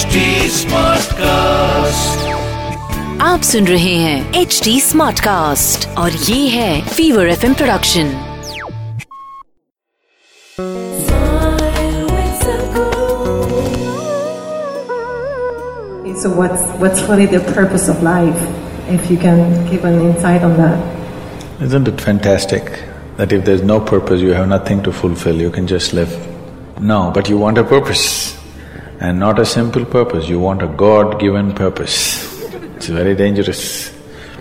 HD Smartcast, आप सुन रहे हैं HD Smartcast और ये है Fever FM production. So what's really the purpose of life? If you can give an insight on that. Isn't it fantastic that if there's no purpose, you have nothing to fulfill, you can just live? No, but you want a purpose. And not a simple purpose, you want a God-given purpose. It's very dangerous.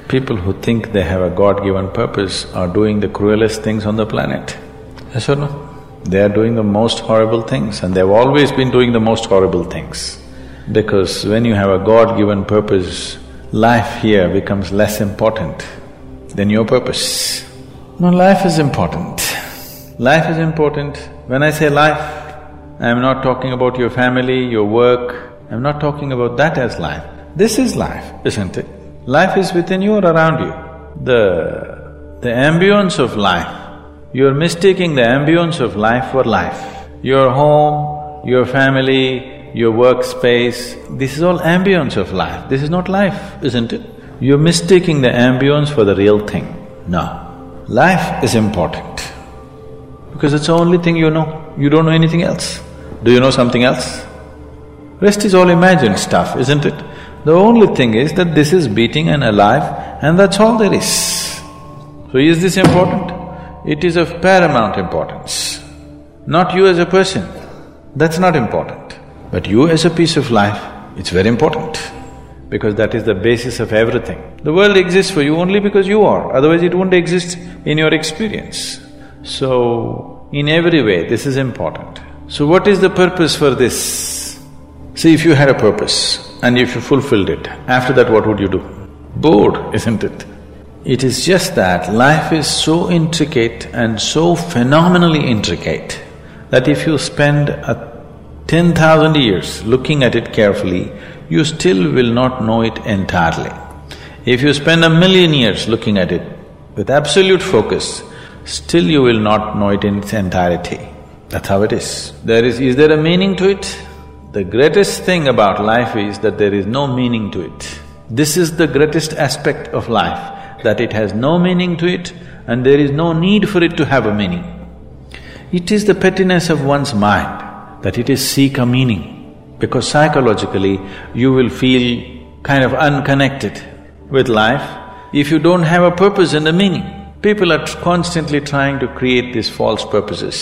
People who think they have a God-given purpose are doing the cruelest things on the planet. Yes or no? They are doing the most horrible things, and they've always been doing the most horrible things. Because when you have a God-given purpose, life here becomes less important than your purpose. No, life is important. Life is important. When I say life, I'm not talking about your family, your work, I'm not talking about that as life. This is life, isn't it? Life is within you or around you. The ambience of life, you're mistaking the ambience of life for life. Your home, your family, your workspace, this is all ambience of life. This is not life, isn't it? You're mistaking the ambience for the real thing. No, life is important because it's the only thing you know. You don't know anything else. Do you know something else? Rest is all imagined stuff, isn't it? The only thing is that this is beating and alive, and that's all there is. So is this important? It is of paramount importance. Not you as a person, that's not important. But you as a piece of life, it's very important, because that is the basis of everything. The world exists for you only because you are, otherwise it wouldn't exist in your experience. So, in every way, this is important. So what is the purpose for this? See, if you had a purpose and if you fulfilled it, after that what would you do? Bored, isn't it? It is just that life is so intricate and so phenomenally intricate that if you spend 10,000 years looking at it carefully, you still will not know it entirely. If you spend 1,000,000 years looking at it with absolute focus, still you will not know it in its entirety. That's how it is. Is there a meaning to it? The greatest thing about life is that there is no meaning to it. This is the greatest aspect of life, that it has no meaning to it and there is no need for it to have a meaning. It is the pettiness of one's mind that it is seek a meaning, because psychologically you will feel kind of unconnected with life if you don't have a purpose and a meaning. People are constantly trying to create these false purposes.